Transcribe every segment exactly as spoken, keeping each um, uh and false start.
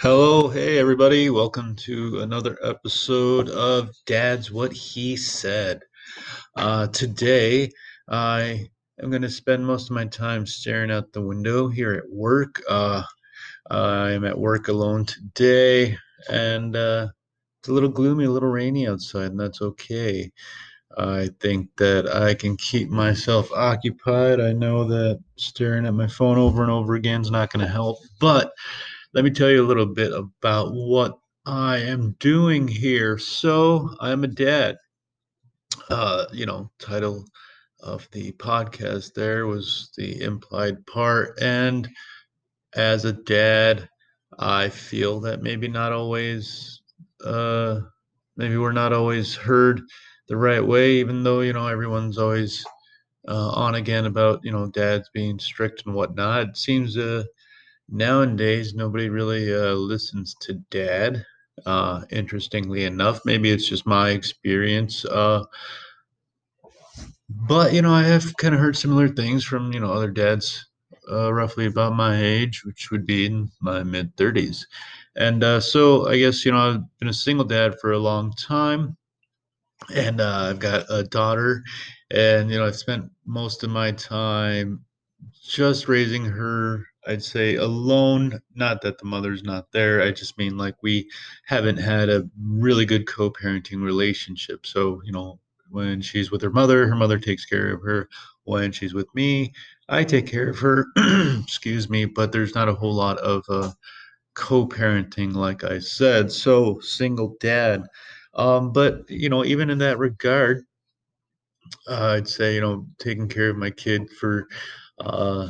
Hello, hey everybody. Welcome to another episode of Dad's What He Said. Uh, today, I am going to spend most of my time staring out the window here at work. Uh, I'm at work alone today, and uh, it's a little gloomy, a little rainy outside, and that's okay. I think that I can keep myself occupied. I know that staring at my phone over and over again is not going to help, but let me tell you a little bit about what I am doing here. So I'm a dad. Uh, you know, title of the podcast there was the implied part. And as a dad, I feel that maybe not always, uh, maybe we're not always heard the right way, even though, you know, everyone's always uh, on again about, you know, dads being strict and whatnot. It seems uh nowadays, nobody really uh, listens to dad, uh, interestingly enough. Maybe it's just my experience. Uh, but, you know, I have kind of heard similar things from, you know, other dads uh, roughly about my age, which would be in my mid-thirties. And uh, so I guess, you know, I've been a single dad for a long time. And uh, I've got a daughter. And, you know, I've spent most of my time just raising her, I'd say, alone. Not that the mother's not there. I just mean, like, we haven't had a really good co-parenting relationship. So, you know, when she's with her mother, her mother takes care of her. When she's with me, I take care of her. Excuse me. But there's not a whole lot of uh, co-parenting, like I said. So, single dad. Um, but, you know, even in that regard, uh, I'd say, you know, taking care of my kid for uh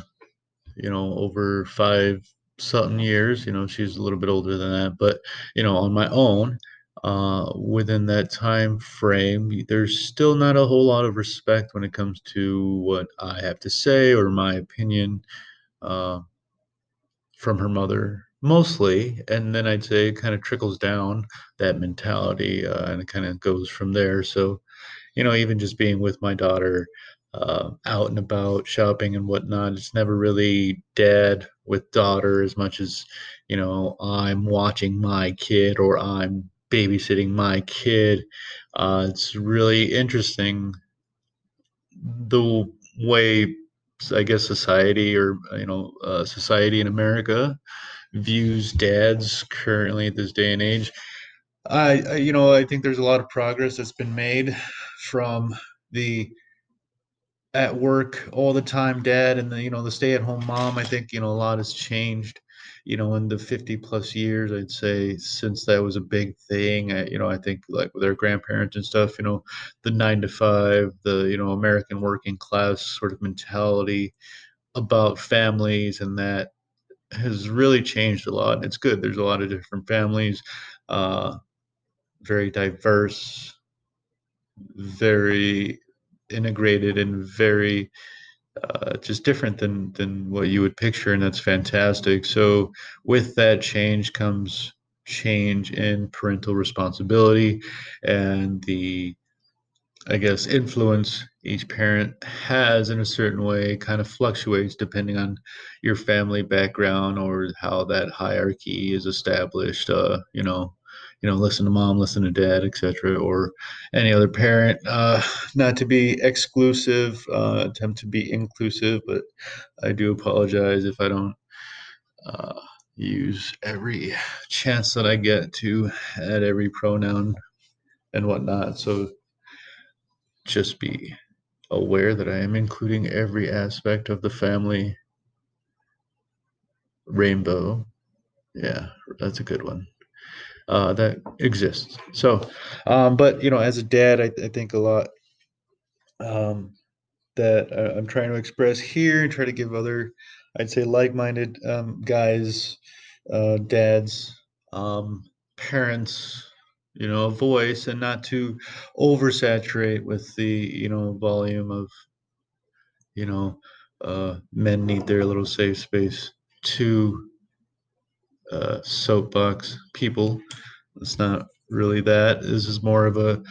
you know, over five something years, you know, she's a little bit older than that, but, you know, on my own, uh, within that time frame, there's still not a whole lot of respect when it comes to what I have to say or my opinion, uh, from her mother mostly. And then I'd say it kind of trickles down that mentality, uh, and it kind of goes from there. So, you know, even just being with my daughter, Uh, out and about shopping and whatnot, it's never really dad with daughter as much as, you know, I'm watching my kid or I'm babysitting my kid. Uh, it's really interesting the way, I guess, society or, you know, uh, society in America views dads currently at this day and age. I, I, you know, I think there's a lot of progress that's been made from the at work all the time dad and the, you know, the stay-at-home mom. I think, you know, a lot has changed, you know, in the fifty plus years, I'd say, since that was a big thing. I, you know, I think, like, with their grandparents and stuff, you know, the nine to five, the, you know, American working class sort of mentality about families, and that has really changed a lot. And it's good. There's a lot of different families, uh, very diverse, very integrated, and very uh, just different than than what you would picture, and that's fantastic. So with that change comes change in parental responsibility and the, I guess, influence each parent has in a certain way kind of fluctuates depending on your family background or how that hierarchy is established. Uh, you know, you know, listen to mom, listen to dad, et cetera, or any other parent. Uh, not to be exclusive, uh, attempt to be inclusive, but I do apologize if I don't uh, use every chance that I get to add every pronoun and whatnot. So just be aware that I am including every aspect of the family rainbow. Yeah, that's a good one. Uh, that exists. So, um, but, you know, as a dad, I, I think a lot um, that I, I'm trying to express here and try to give other, I'd say, like-minded um, guys, uh, dads, um, parents, you know, a voice, and not to oversaturate with the, you know, volume of, you know, uh, men need their little safe space to Uh, soapbox people. It's not really that. This is more of a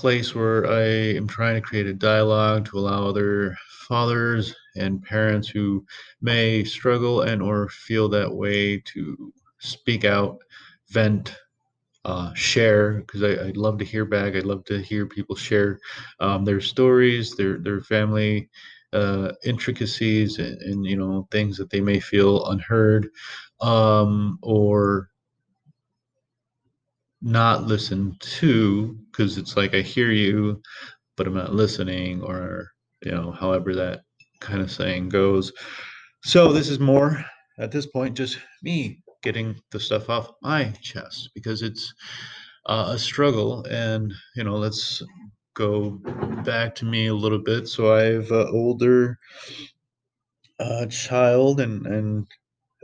place where I am trying to create a dialogue to allow other fathers and parents who may struggle and or feel that way to speak out, vent, uh, share, because I'd love to hear back. I'd love to hear people share um, their stories, their their family uh, intricacies, and, and you know, things that they may feel unheard um, or not listened to, because it's like, I hear you, but I'm not listening, or you know, however that kind of saying goes. So this is more at this point just me getting the stuff off my chest, because it's uh, a struggle. And you know, let's go back to me a little bit. So I have an older uh, child and and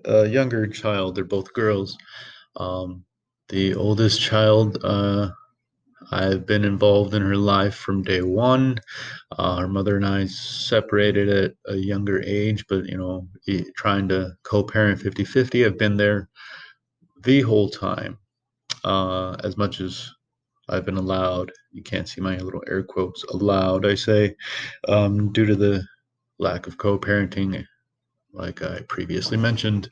a younger child. They're both girls. Um, the oldest child, uh, I've been involved in her life from day one. Uh, her mother and I separated at a younger age, but, you know, trying to co-parent fifty fifty, I've been there the whole time, uh, as much as I've been allowed. You can't see my little air quotes, allowed, I say, um, due to the lack of co-parenting, like I previously mentioned.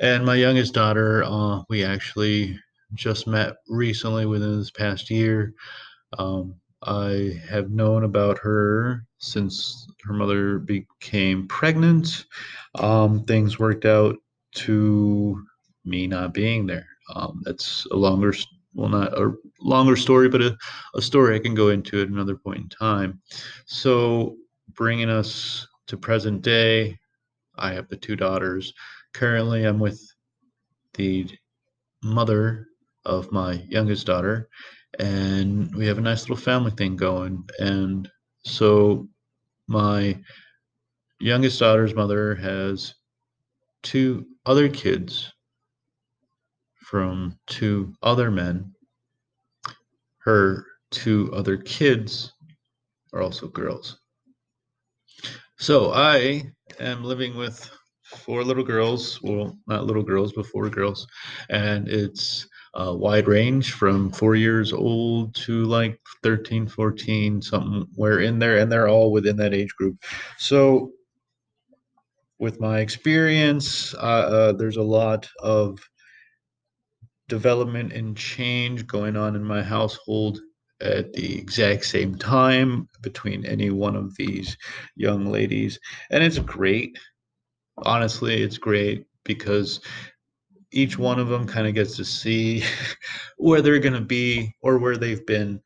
And my youngest daughter, uh, we actually just met recently within this past year. Um, I have known about her since her mother became pregnant. Um, things worked out to me not being there. Um, that's a longer, well, not a longer story, but a, a story I can go into at another point in time. So bringing us to present day, I have the two daughters. Currently, I'm with the mother of my youngest daughter, and we have a nice little family thing going. And so my youngest daughter's mother has two other kids from two other men. Her two other kids are also girls. So I am living with four little girls, well, not little girls, but four girls, and it's a wide range from four years old to like thirteen, fourteen, somewhere in there, and they're all within that age group. So with my experience, uh, uh, there's a lot of development and change going on in my household at the exact same time between any one of these young ladies, and it's great. Honestly, it's great because each one of them kind of gets to see where they're going to be or where they've been.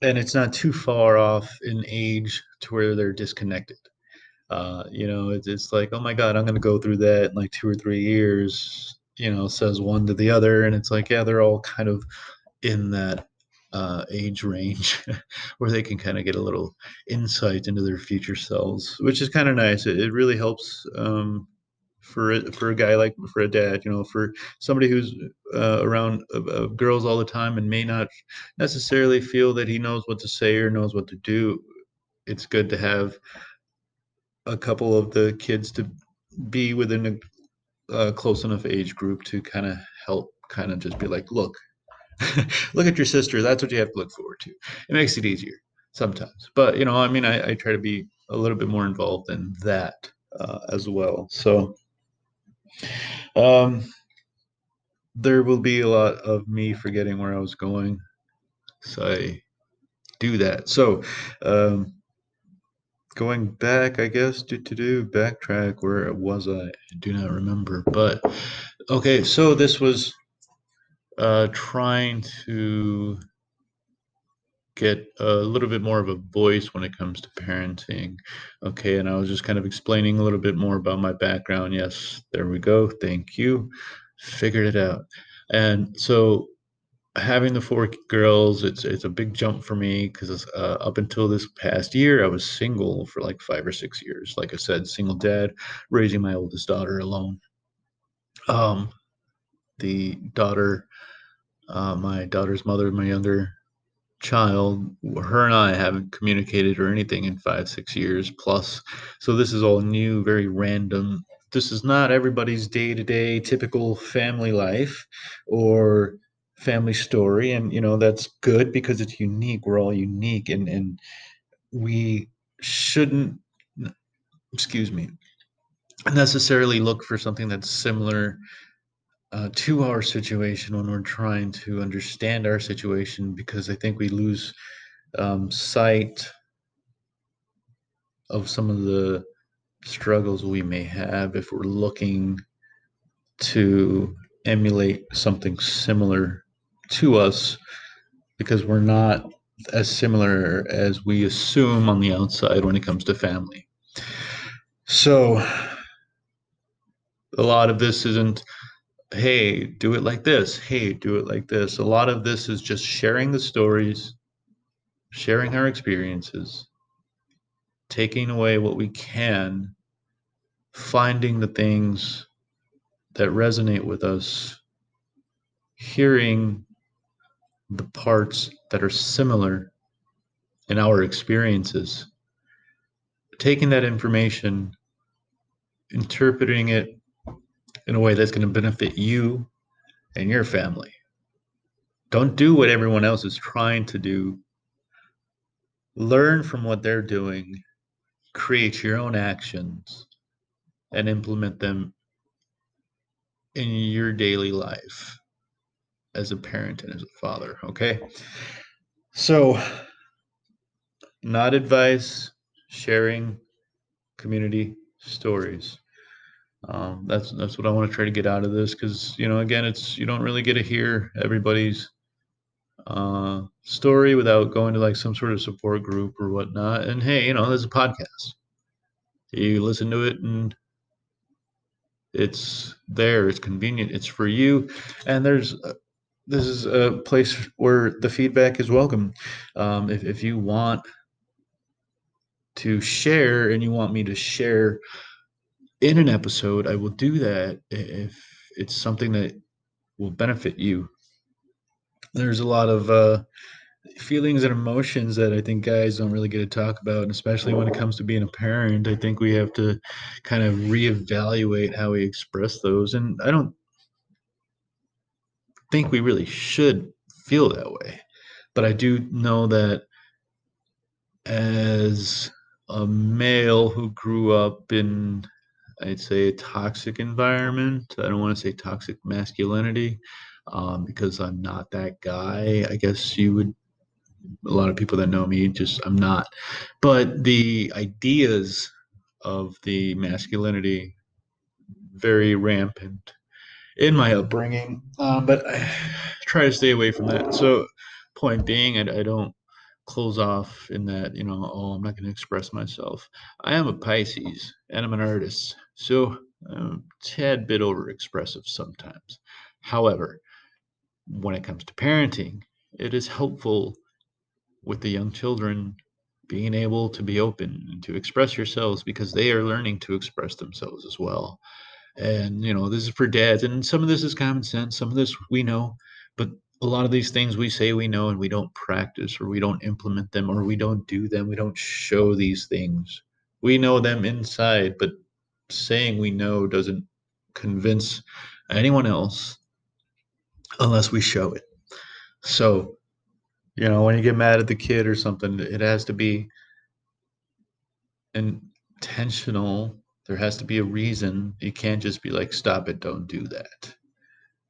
And it's not too far off in age to where they're disconnected. Uh, you know, it's, it's like, oh my God, I'm going to go through that in like two or three years, you know, says one to the other. And it's like, yeah, they're all kind of in that uh, age range where they can kind of get a little insight into their future selves, which is kind of nice. It, it really helps, um, for for a guy like for a dad, you know, for somebody who's uh, around uh, girls all the time and may not necessarily feel that he knows what to say or knows what to do. It's good to have a couple of the kids to be within a uh, close enough age group to kind of help, kind of just be like, look, look at your sister. That's what you have to look forward to. It makes it easier sometimes. But, you know, I mean, I, I try to be a little bit more involved in that uh, as well. So Um, there will be a lot of me forgetting where I was going, so I do that. So, um, going back, I guess, do to do backtrack. Where was I? I do not remember. But okay, so this was uh, trying to get a little bit more of a voice when it comes to parenting. Okay, and I was just kind of explaining a little bit more about my background. Yes, there we go. Thank you. Figured it out. And so having the four girls, it's it's a big jump for me because uh, up until this past year, I was single for like five or six years. Like I said, single dad, raising my oldest daughter alone. Um, the daughter, uh, my daughter's mother, my younger child, her and I haven't communicated or anything in five, six years plus. So this is all new, very random. This is not everybody's day-to-day typical family life or family story. And, you know, that's good because it's unique. We're all unique, and, and we shouldn't, excuse me, necessarily look for something that's similar uh, to our situation when we're trying to understand our situation, because I think we lose um, sight of some of the struggles we may have if we're looking to emulate something similar to us, because we're not as similar as we assume on the outside when it comes to family. So a lot of this isn't, hey, do it like this, hey, do it like this. A lot of this is just sharing the stories, sharing our experiences, taking away what we can, finding the things that resonate with us, hearing the parts that are similar in our experiences, taking that information, interpreting it in a way that's going to benefit you and your family. Don't do what everyone else is trying to do. Learn from what they're doing, create your own actions, and implement them in your daily life as a parent and as a father, okay? So, not advice, sharing, community, stories. Um, that's that's what I want to try to get out of this, because, you know, again, it's you don't really get to hear everybody's uh, story without going to like some sort of support group or whatnot. And hey, you know, there's a podcast. You listen to it and it's there, it's convenient, it's for you. And there's, uh, this is a place where the feedback is welcome. Um, if, if you want to share and you want me to share in an episode, I will do that if it's something that will benefit you. There's a lot of uh, feelings and emotions that I think guys don't really get to talk about, and especially when it comes to being a parent, I think we have to kind of reevaluate how we express those. And I don't think we really should feel that way, but I do know that as a male who grew up in, I'd say, a toxic environment, I don't want to say toxic masculinity, um, because I'm not that guy. I guess you would, a lot of people that know me, just, I'm not. But the ideas of the masculinity, very rampant in my upbringing. Um, but I try to stay away from that. So point being, I, I don't close off in that, you know, oh, I'm not going to express myself. I am a Pisces and I'm an artist. So I'm a tad bit overexpressive sometimes. However, when it comes to parenting, it is helpful with the young children being able to be open and to express yourselves, because they are learning to express themselves as well. And, you know, this is for dads. And some of this is common sense. Some of this we know, but a lot of these things we say we know and we don't practice, or we don't implement them, or we don't do them. We don't show these things. We know them inside, but saying we know doesn't convince anyone else unless we show it. So, you know, when you get mad at the kid or something, it has to be intentional. There has to be a reason. You can't just be like, stop it, don't do that.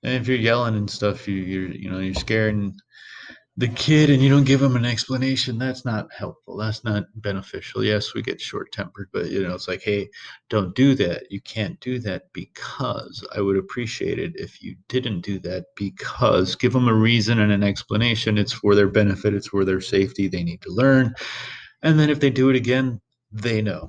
And if you're yelling and stuff, you you're you know you're scaring the kid and you don't give him an explanation, that's not helpful. That's not beneficial. Yes, we get short-tempered, but you know, it's like, hey, don't do that. You can't do that because I would appreciate it if you didn't do that, because give them a reason and an explanation. It's for their benefit, it's for their safety. They need to learn. And then if they do it again, they know.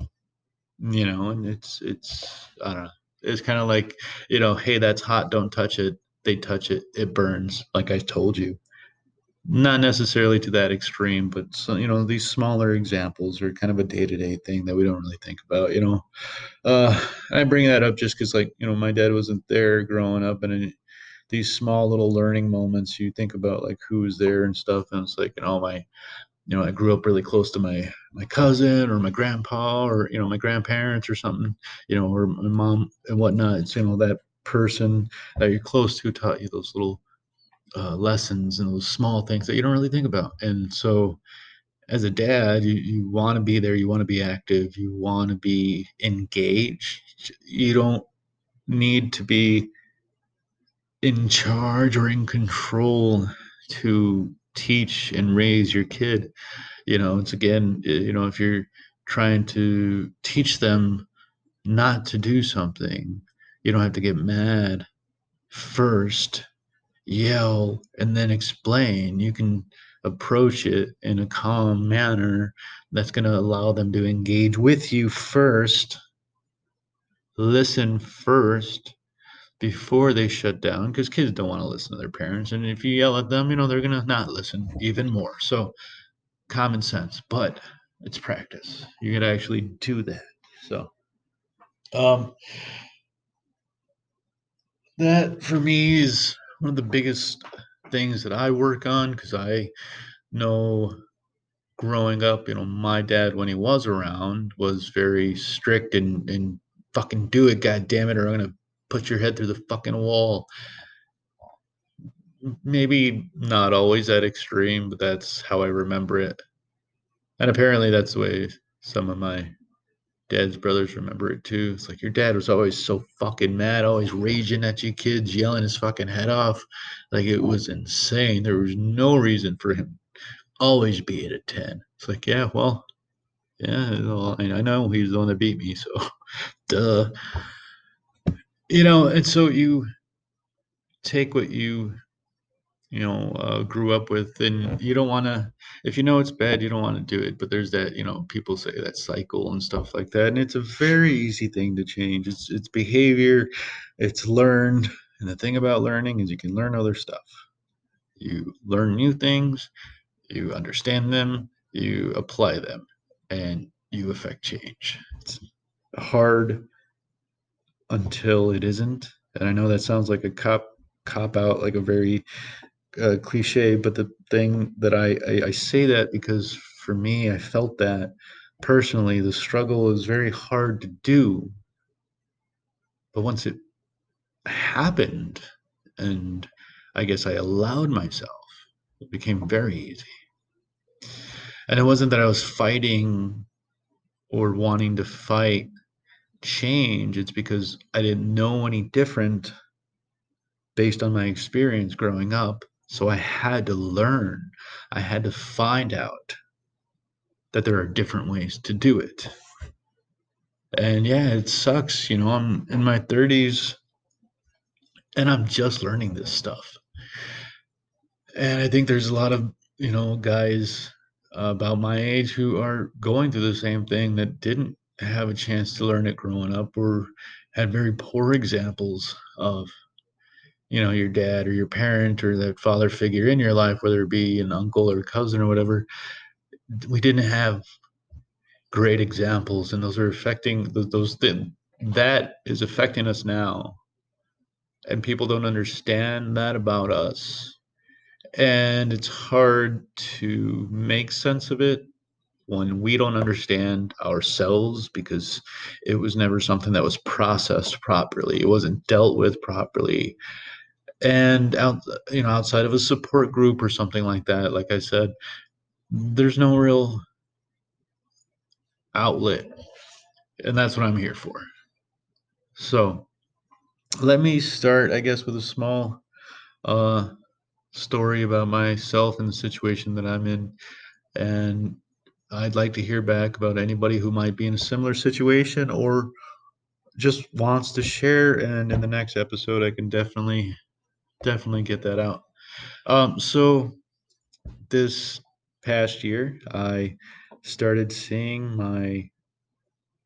You know, and it's it's I don't know. It's kind of like, you know, hey, that's hot, don't touch it. They touch it, it burns, like I told you. Not necessarily to that extreme, but, so, you know, these smaller examples are kind of a day-to-day thing that we don't really think about, you know. Uh, I bring that up just because, like, you know, my dad wasn't there growing up, and in these small little learning moments, you think about, like, who was there and stuff, and it's like, you know, my, you know, I grew up really close to my, my cousin or my grandpa or, you know, my grandparents or something, you know, or my mom and whatnot. It's, you know, that person that you're close to taught you those little Uh, lessons and those small things that you don't really think about. And so as a dad, you, you want to be there, you want to be active, you want to be engaged. You don't need to be in charge or in control to teach and raise your kid. You know, it's again, you know, if you're trying to teach them not to do something, you don't have to get mad first, yell, and then explain. You can approach it in a calm manner that's going to allow them to engage with you first, listen first, before they shut down, because kids don't want to listen to their parents. And if you yell at them, you know, they're going to not listen even more. So common sense, but it's practice. You got to actually do that. So um, that for me is one of the biggest things that I work on, because I know growing up, you know, my dad, when he was around, was very strict and, and fucking do it, goddammit, or I'm going to put your head through the fucking wall. Maybe not always that extreme, but that's how I remember it. And apparently that's the way some of my dad's brothers remember it too. It's like, your dad was always so fucking mad, always raging at you kids, yelling his fucking head off. Like, it was insane. There was no reason for him always being a ten. It's like, yeah, well, yeah, well, I know he was the one that beat me, so duh. You know, and so you take what you, you know, uh, grew up with, and you don't want to, if you know it's bad, you don't want to do it. But there's that, you know, people say that cycle and stuff like that. And it's a very easy thing to change. It's, it's behavior. It's learned. And the thing about learning is you can learn other stuff. You learn new things. You understand them. You apply them. And you affect change. It's hard until it isn't. And I know that sounds like a cop cop out, like a very uh, cliche, but the thing that I, I, I say that because for me, I felt that personally, the struggle is very hard to do. But once it happened, and I guess I allowed myself, it became very easy. And it wasn't that I was fighting or wanting to fight change, it's because I didn't know any different based on my experience growing up. So I had to learn. I had to find out that there are different ways to do it. And yeah, it sucks. You know, I'm in my thirties and I'm just learning this stuff. And I think there's a lot of, you know, guys about my age who are going through the same thing that didn't have a chance to learn it growing up, or had very poor examples of, you know, your dad or your parent or that father figure in your life, whether it be an uncle or cousin or whatever. We didn't have great examples, and those are affecting those things that is affecting us now. And people don't understand that about us. And it's hard to make sense of it when we don't understand ourselves, because it was never something that was processed properly. It wasn't dealt with properly. And out, you know, outside of a support group or something like that, like I said, there's no real outlet. And that's what I'm here for. So let me start, I guess, with a small uh, story about myself and the situation that I'm in. And I'd like to hear back about anybody who might be in a similar situation or just wants to share. And in the next episode, I can definitely, definitely get that out. Um, so this past year, I started seeing my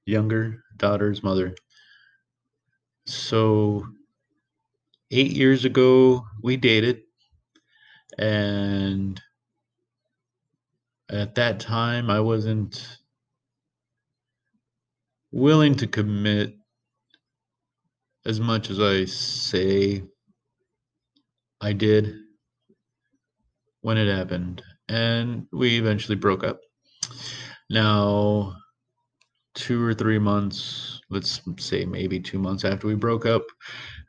younger daughter's mother. So eight years ago, we dated, and at that time, I wasn't willing to commit as much as I say I did when it happened. And we eventually broke up. Now, two or three months, let's say maybe two months after we broke up,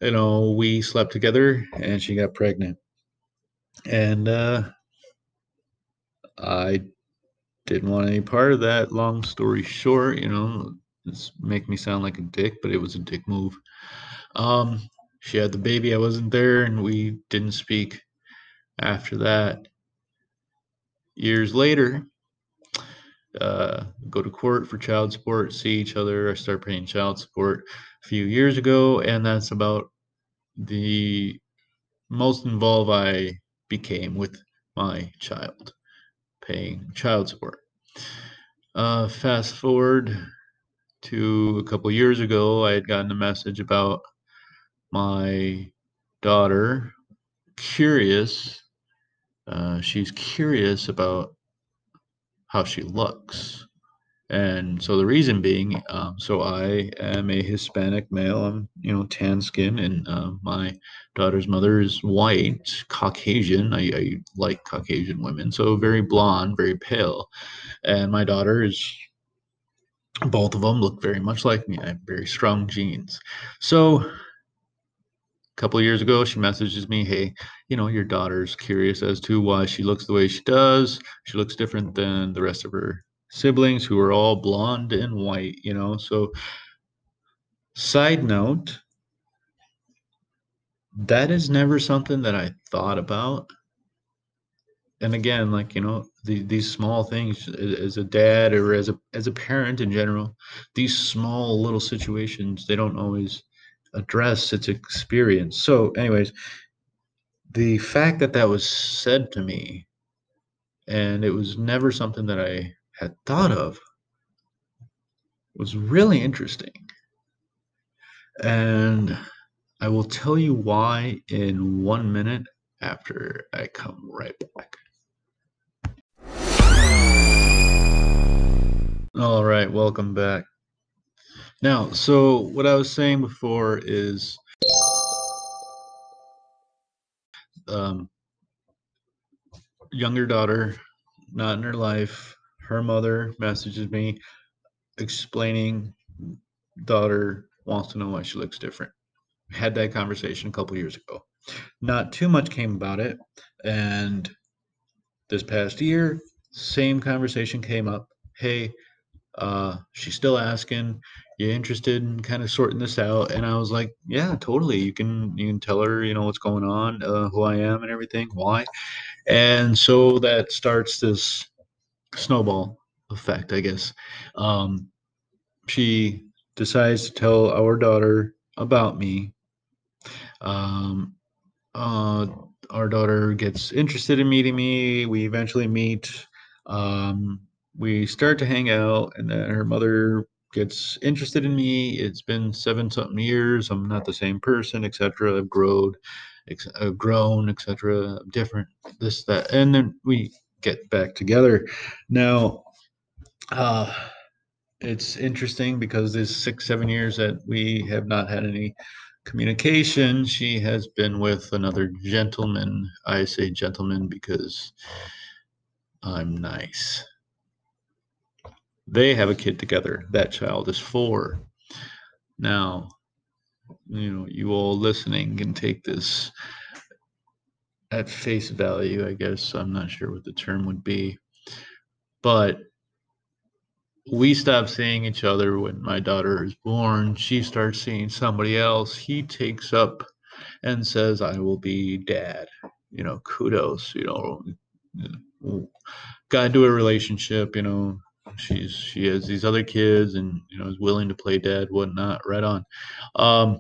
you know, we slept together and she got pregnant. And, uh, I didn't want any part of that. Long story short, you know, it's make me sound like a dick, but it was a dick move. Um, she had the baby. I wasn't there, and we didn't speak after that. Years later, uh, go to court for child support, see each other. I start paying child support a few years ago, and that's about the most involved I became with my child, paying child support. Uh, fast forward to a couple years ago, I had gotten a message about my daughter, curious. Uh, she's curious about how she looks. And so the reason being, um, so I am a Hispanic male. I'm, you know, tan skin, and uh, my daughter's mother is white, Caucasian. I, I like Caucasian women, so very blonde, very pale. And my daughter is, both of them look very much like me. I have very strong genes. So a couple of years ago, she messages me, hey, you know, your daughter's curious as to why she looks the way she does. She looks different than the rest of her siblings who are all blonde and white, you know. So side note, that is never something that I thought about. And again, like, you know, the, these small things as a dad or as a as a parent in general, these small little situations, they don't always address its experience. So anyways, the fact that that was said to me, and it was never something that I had thought of, was really interesting. And I will tell you why in one minute after I come right back. All right, welcome back. Now, so what I was saying before is um, younger daughter, not in her life. Her mother messages me explaining daughter wants to know why she looks different. Had that conversation a couple years ago. Not too much came about it. And this past year, same conversation came up. Hey, uh, she's still asking, you interested in kind of sorting this out? And I was like, yeah, totally. You can, you can tell her, you know, what's going on, uh, who I am and everything, why. And so that starts this snowball effect, I guess. Um, she decides to tell our daughter about me. Um, uh, our daughter gets interested in meeting me. We eventually meet. Um, we start to hang out, and then her mother gets interested in me. It's been seven something years. I'm not the same person, et cetera. I've grown, I've grown, et cetera. I'm different. This, that, and then we get back together. Now, uh, it's interesting because there's six, seven years that we have not had any communication. She has been with another gentleman. I say gentleman because I'm nice. They have a kid together. That child is four. Now, you know, you all listening can take this at face value, I guess. I'm not sure what the term would be. But we stopped seeing each other when my daughter is born. She starts seeing somebody else. He takes up and says, I will be dad. You know, kudos, you know, got into a relationship, you know, she's, she has these other kids and, you know, is willing to play dad, whatnot, right on. Um,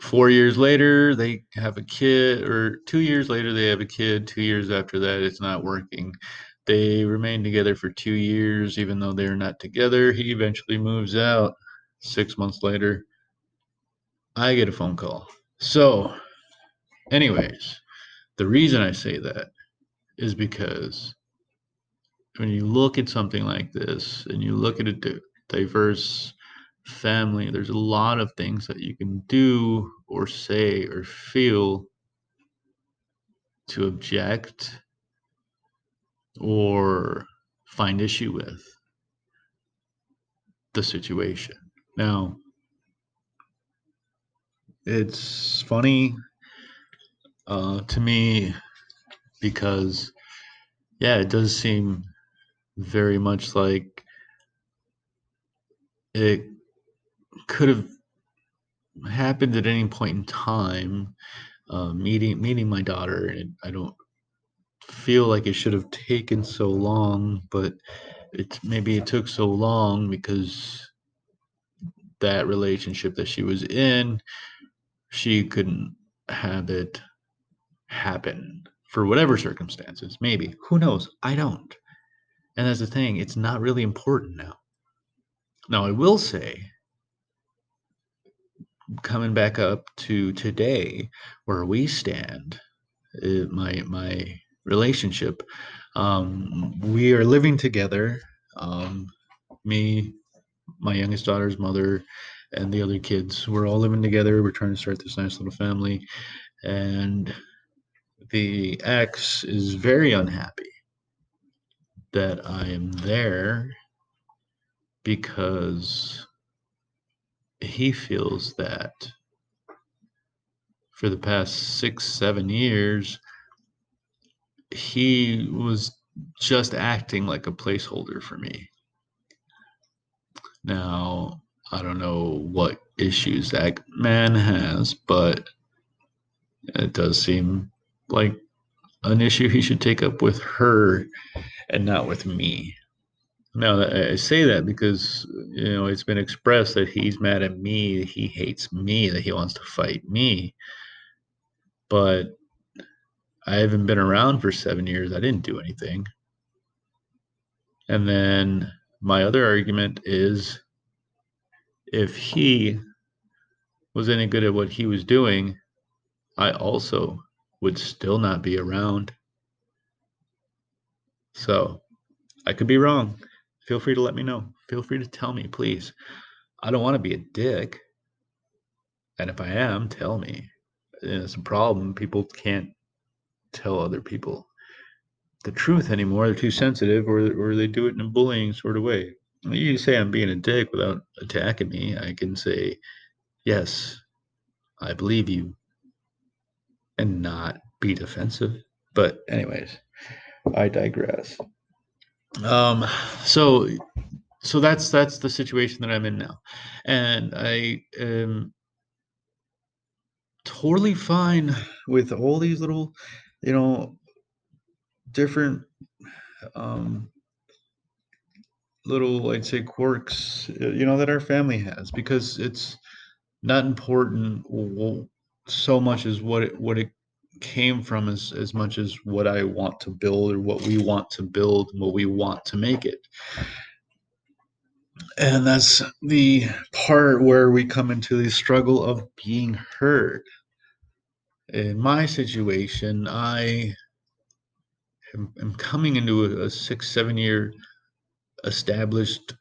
Four years later, they have a kid, or two years later, they have a kid. Two years after that, it's not working. They remain together for two years, even though they're not together. He eventually moves out. Six months later, I get a phone call. So, anyways, the reason I say that is because when you look at something like this, and you look at a diverse family, there's a lot of things that you can do or say or feel to object or find issue with the situation. Now, it's funny uh, to me because, yeah, it does seem very much like it could have Happens at any point in time. Uh, meeting meeting my daughter, and it, I don't feel like it should have taken so long, but it's maybe it took so long because that relationship that she was in, she couldn't have it happen for whatever circumstances. Maybe, who knows? I don't. And that's the thing. It's not really important now. Now, I will say, coming back up to today, where we stand, uh, my my relationship, um, we are living together. Um, me, my youngest daughter's mother, and the other kids. We're all living together. We're trying to start this nice little family, and the ex is very unhappy that I am there because he feels that for the past six, seven years, he was just acting like a placeholder for me. Now, I don't know what issues that man has, but it does seem like an issue he should take up with her and not with me. Now, I say that because, you know, it's been expressed that he's mad at me, that he hates me, that he wants to fight me. But I haven't been around for seven years. I didn't do anything. And then my other argument is, if he was any good at what he was doing, I also would still not be around. So I could be wrong. Feel free to let me know. Feel free to tell me, please. I don't want to be a dick. And if I am, tell me. And it's a problem. People can't tell other people the truth anymore. They're too sensitive, or, or they do it in a bullying sort of way. You say I'm being a dick without attacking me. I can say, yes, I believe you, and not be defensive. But anyways, I digress. Um, so, so that's, that's the situation that I'm in now. And I am totally fine with all these little, you know, different, um, little, I'd say, quirks, you know, that our family has, because it's not important so much as what it, what it came from, as, as much as what I want to build, or what we want to build, and what we want to make it. And that's the part where we come into the struggle of being heard. In my situation, I am, am coming into a, a six, seven year established,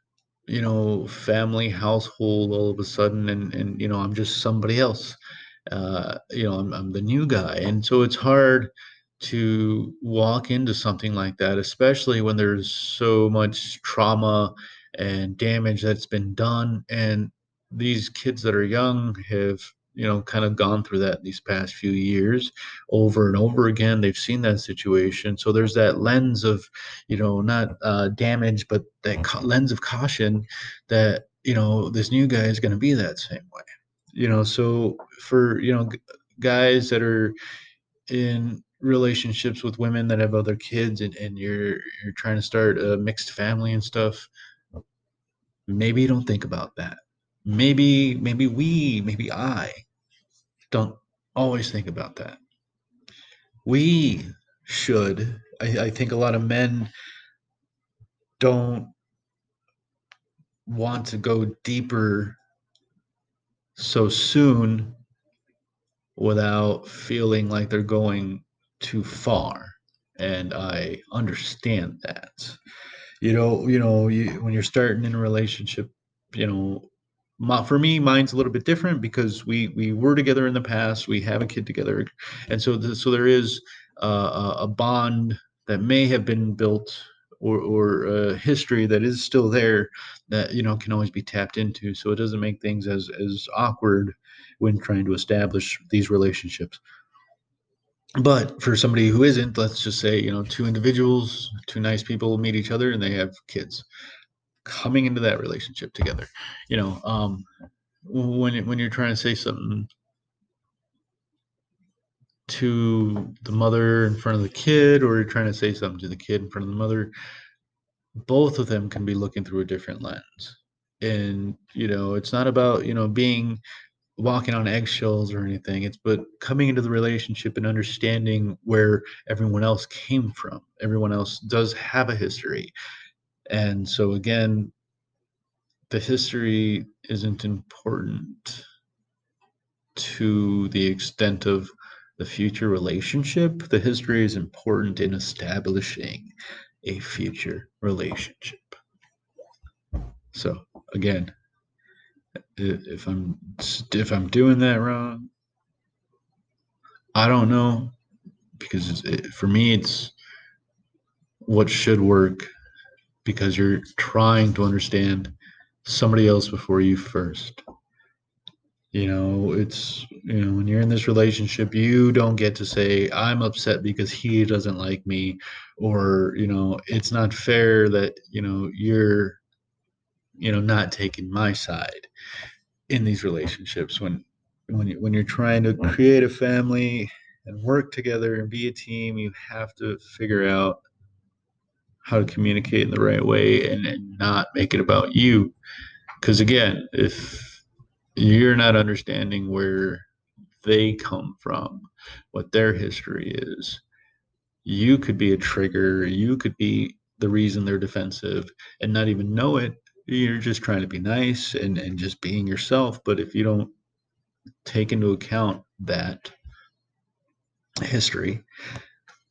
you know, family household all of a sudden. And, and, you know, I'm just somebody else. Uh, you know, I'm, I'm the new guy. And so it's hard to walk into something like that, especially when there's so much trauma and damage that's been done. And these kids that are young have, you know, kind of gone through that these past few years over and over again. They've seen that situation. So there's that lens of, you know, not uh, damage, but that ca- lens of caution that, you know, this new guy is going to be that same way. You know, so for, you know, guys that are in relationships with women that have other kids, and, and you're you're trying to start a mixed family and stuff, maybe you don't think about that. Maybe, maybe we, maybe I don't always think about that. We should. I, I think a lot of men don't want to go deeper so soon without feeling like they're going too far. And I understand that. You know, you know, you, when you're starting in a relationship, you know, my, for me, mine's a little bit different because we, we were together in the past. We have a kid together. And so, the, so there is uh, a bond that may have been built, or, or a history that is still there that, you know, can always be tapped into. So it doesn't make things as, as awkward when trying to establish these relationships. But for somebody who isn't, let's just say, you know, two individuals, two nice people meet each other and they have kids coming into that relationship together. You know, um, when when you're trying to say something to the mother in front of the kid, or you're trying to say something to the kid in front of the mother, both of them can be looking through a different lens. And, you know, it's not about, you know, being walking on eggshells or anything. It's but coming into the relationship and understanding where everyone else came from. Everyone else does have a history. And so, again, the history isn't important to the extent of the future relationship. The history is important in establishing a future relationship. So again, if I'm if I'm doing that wrong, I don't know, because it, for me, it's what should work, because you're trying to understand somebody else before you first. You know, it's, you know, when you're in this relationship, you don't get to say, I'm upset because he doesn't like me, or, you know, it's not fair that, you know, you're, you know, not taking my side in these relationships. When, when, you, when you're trying to create a family and work together and be a team, you have to figure out how to communicate in the right way and, and not make it about you. Because again, if you're not understanding where they come from, what their history is, you could be a trigger. You could be the reason they're defensive and not even know it. You're just trying to be nice and, and just being yourself. But if you don't take into account that history,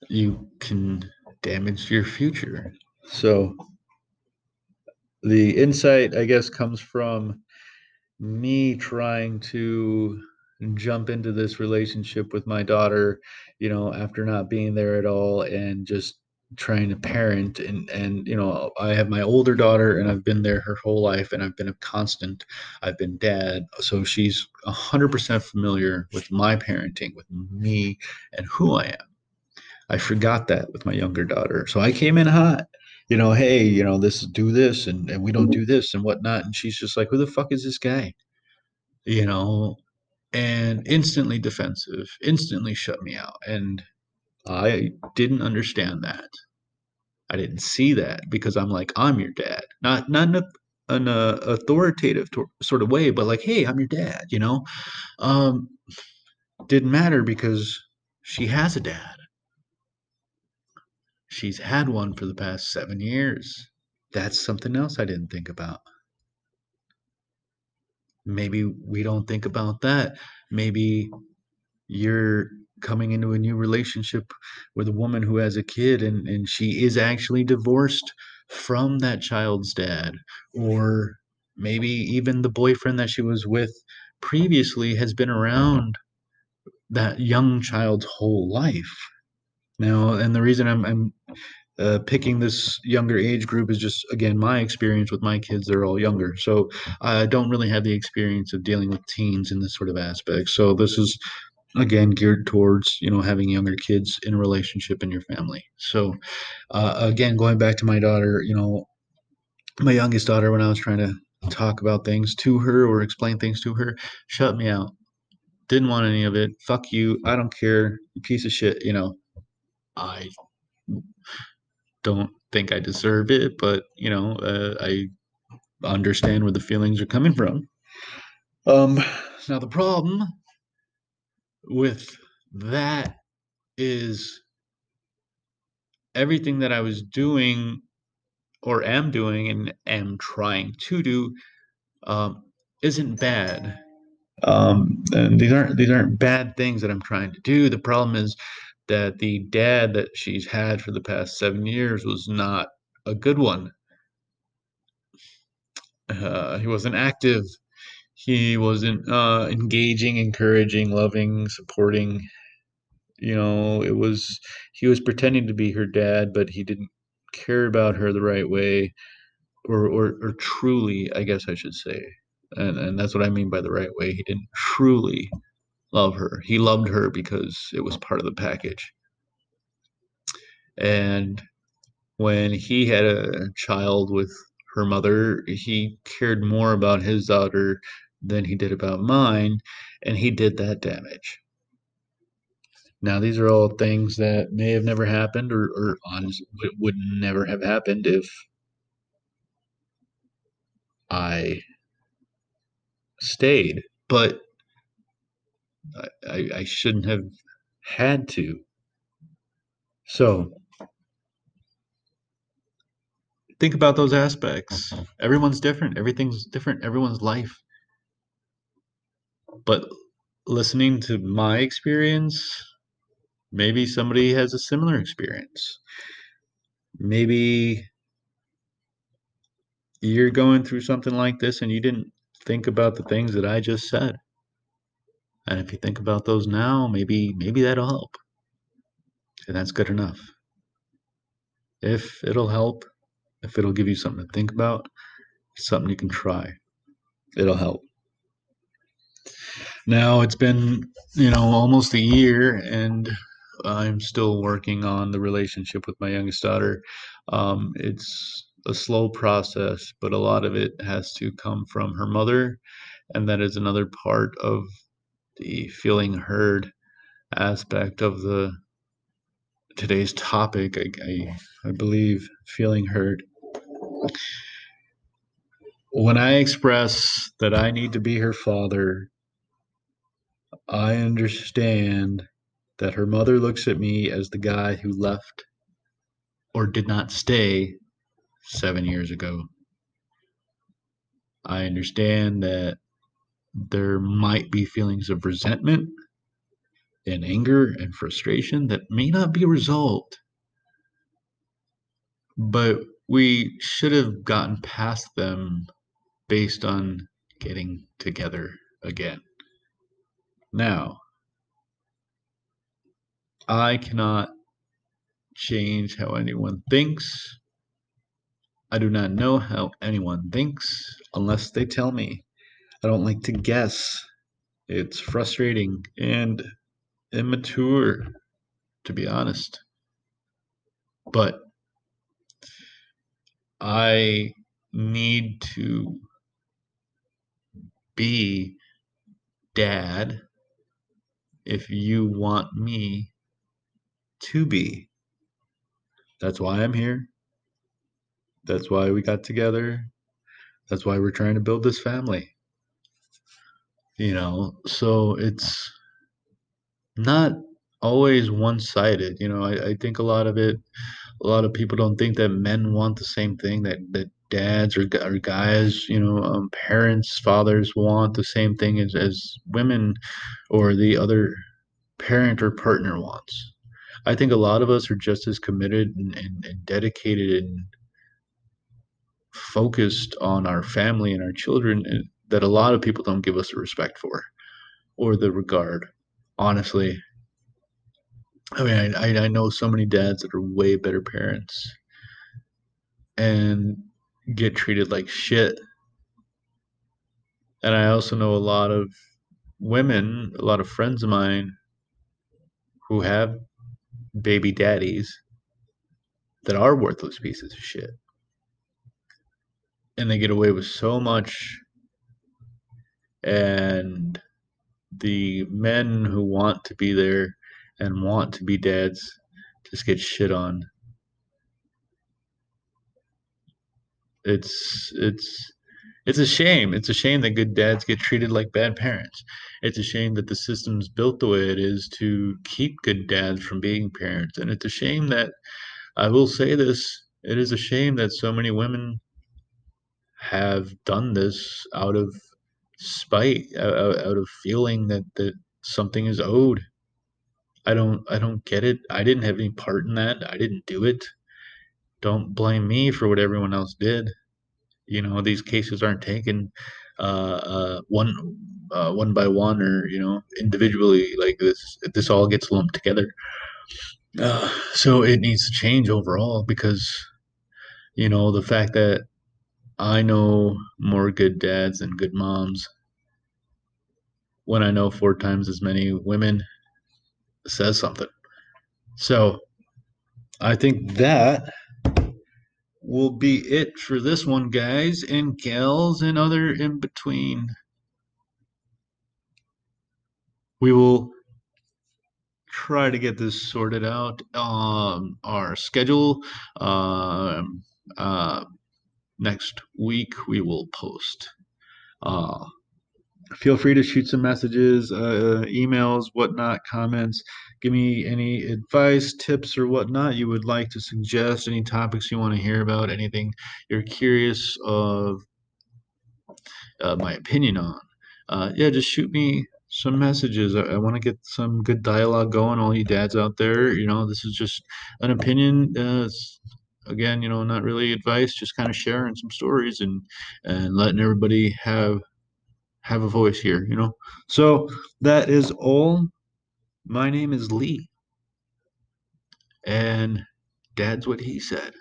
you can damage your future. So the insight, I guess, comes from me trying to jump into this relationship with my daughter, you know, after not being there at all, and just trying to parent. And, and, you know, I have my older daughter, and I've been there her whole life, and I've been a constant, I've been dad. So she's a hundred percent familiar with my parenting, with me and who I am. I forgot that with my younger daughter. So I came in hot. You know, hey, you know, this is do this and, and we don't do this and whatnot. And she's just like, who the fuck is this guy? You know, and instantly defensive, instantly shut me out. And I didn't understand that. I didn't see that, because I'm like, I'm your dad. Not not in a, an uh, authoritative to- sort of way, but like, hey, I'm your dad, you know. Um, didn't matter, because she has a dad. She's had one for the past seven years. That's something else I didn't think about. Maybe we don't think about that. Maybe you're coming into a new relationship with a woman who has a kid, and, and she is actually divorced from that child's dad. Or maybe even the boyfriend that she was with previously has been around that young child's whole life. Now, and the reason I'm, I'm uh, picking this younger age group is just, again, my experience with my kids. They're all younger. So I don't really have the experience of dealing with teens in this sort of aspect. So this is, again, geared towards, you know, having younger kids in a relationship in your family. So, uh, again, going back to my daughter, you know, my youngest daughter, when I was trying to talk about things to her or explain things to her, shut me out. Didn't want any of it. Fuck you. I don't care. You piece of shit, you know. I don't think I deserve it, but, you know, uh, I understand where the feelings are coming from. Um, now, the problem with that is everything that I was doing or am doing and am trying to do um, isn't bad. Um, and these aren't these aren't bad things that I'm trying to do. The problem is that the dad that she's had for the past seven years was not a good one. Uh, he wasn't active. He wasn't uh, engaging, encouraging, loving, supporting. You know, it was, he was pretending to be her dad, but he didn't care about her the right way, or, or, or truly, I guess I should say. And, and that's what I mean by the right way. He didn't truly love her. He loved her because it was part of the package. And when he had a child with her mother, he cared more about his daughter than he did about mine, and he did that damage. Now, these are all things that may have never happened, or, or honestly would never have happened if I stayed, but I, I shouldn't have had to. So think about those aspects. Everyone's different. Everything's different. Everyone's life. But listening to my experience, maybe somebody has a similar experience. Maybe you're going through something like this and you didn't think about the things that I just said. And if you think about those now, maybe maybe that'll help. And that's good enough. If it'll help, if it'll give you something to think about, it's something you can try. It'll help. Now, it's been, you know, almost a year, and I'm still working on the relationship with my youngest daughter. Um, it's a slow process, but a lot of it has to come from her mother, and that is another part of the feeling heard aspect of the today's topic. I, I, I believe feeling heard. When I express that I need to be her father, I understand that her mother looks at me as the guy who left or did not stay seven years ago. I understand that there might be feelings of resentment and anger and frustration that may not be resolved. But we should have gotten past them based on getting together again. Now, I cannot change how anyone thinks. I do not know how anyone thinks unless they tell me. I don't like to guess. It's frustrating and immature, to be honest. But I need to be dad if you want me to be. That's why I'm here. That's why we got together. That's why we're trying to build this family. You know, so it's not always one-sided. You know, I, I think a lot of it, a lot of people don't think that men want the same thing, that, that dads or, or guys, you know, um, parents, fathers want the same thing as, as women or the other parent or partner wants. I think a lot of us are just as committed and, and, and dedicated and focused on our family and our children and, that a lot of people don't give us the respect for or the regard, honestly. I mean, I, I know so many dads that are way better parents and get treated like shit. And I also know a lot of women, a lot of friends of mine who have baby daddies that are worthless pieces of shit. And they get away with so much. And the men who want to be there and want to be dads just get shit on. It's it's it's a shame. It's a shame that good dads get treated like bad parents. It's a shame that the system's built the way it is to keep good dads from being parents. And it's a shame that, I will say this, it is a shame that so many women have done this out of spite, out of feeling that that something is owed. I don't I don't get it. I didn't have any part in that. I didn't do it. Don't blame me for what everyone else did. You know, these cases aren't taken uh, uh, one uh, one by one or, you know, individually. Like this this all gets lumped together. Uh, so it needs to change overall because, you know, the fact that I know more good dads than good moms when I know four times as many women says something. So I think that will be it for this one, guys and gals and other in between. we will try to get this sorted out. Um, our schedule, uh, uh, next week we will post. Uh, feel free to shoot some messages, uh, emails, whatnot, comments. Give me any advice, tips, or whatnot you would like to suggest, any topics you want to hear about, anything you're curious of uh, my opinion on. Uh, yeah, just shoot me some messages. I, I want to get some good dialogue going, all you dads out there. You know, this is just an opinion. Uh, it's, again, you know, not really advice, just kind of sharing some stories and, and letting everybody have have a voice here, you know. So that is all. My name is Lee, and Dad's what he said.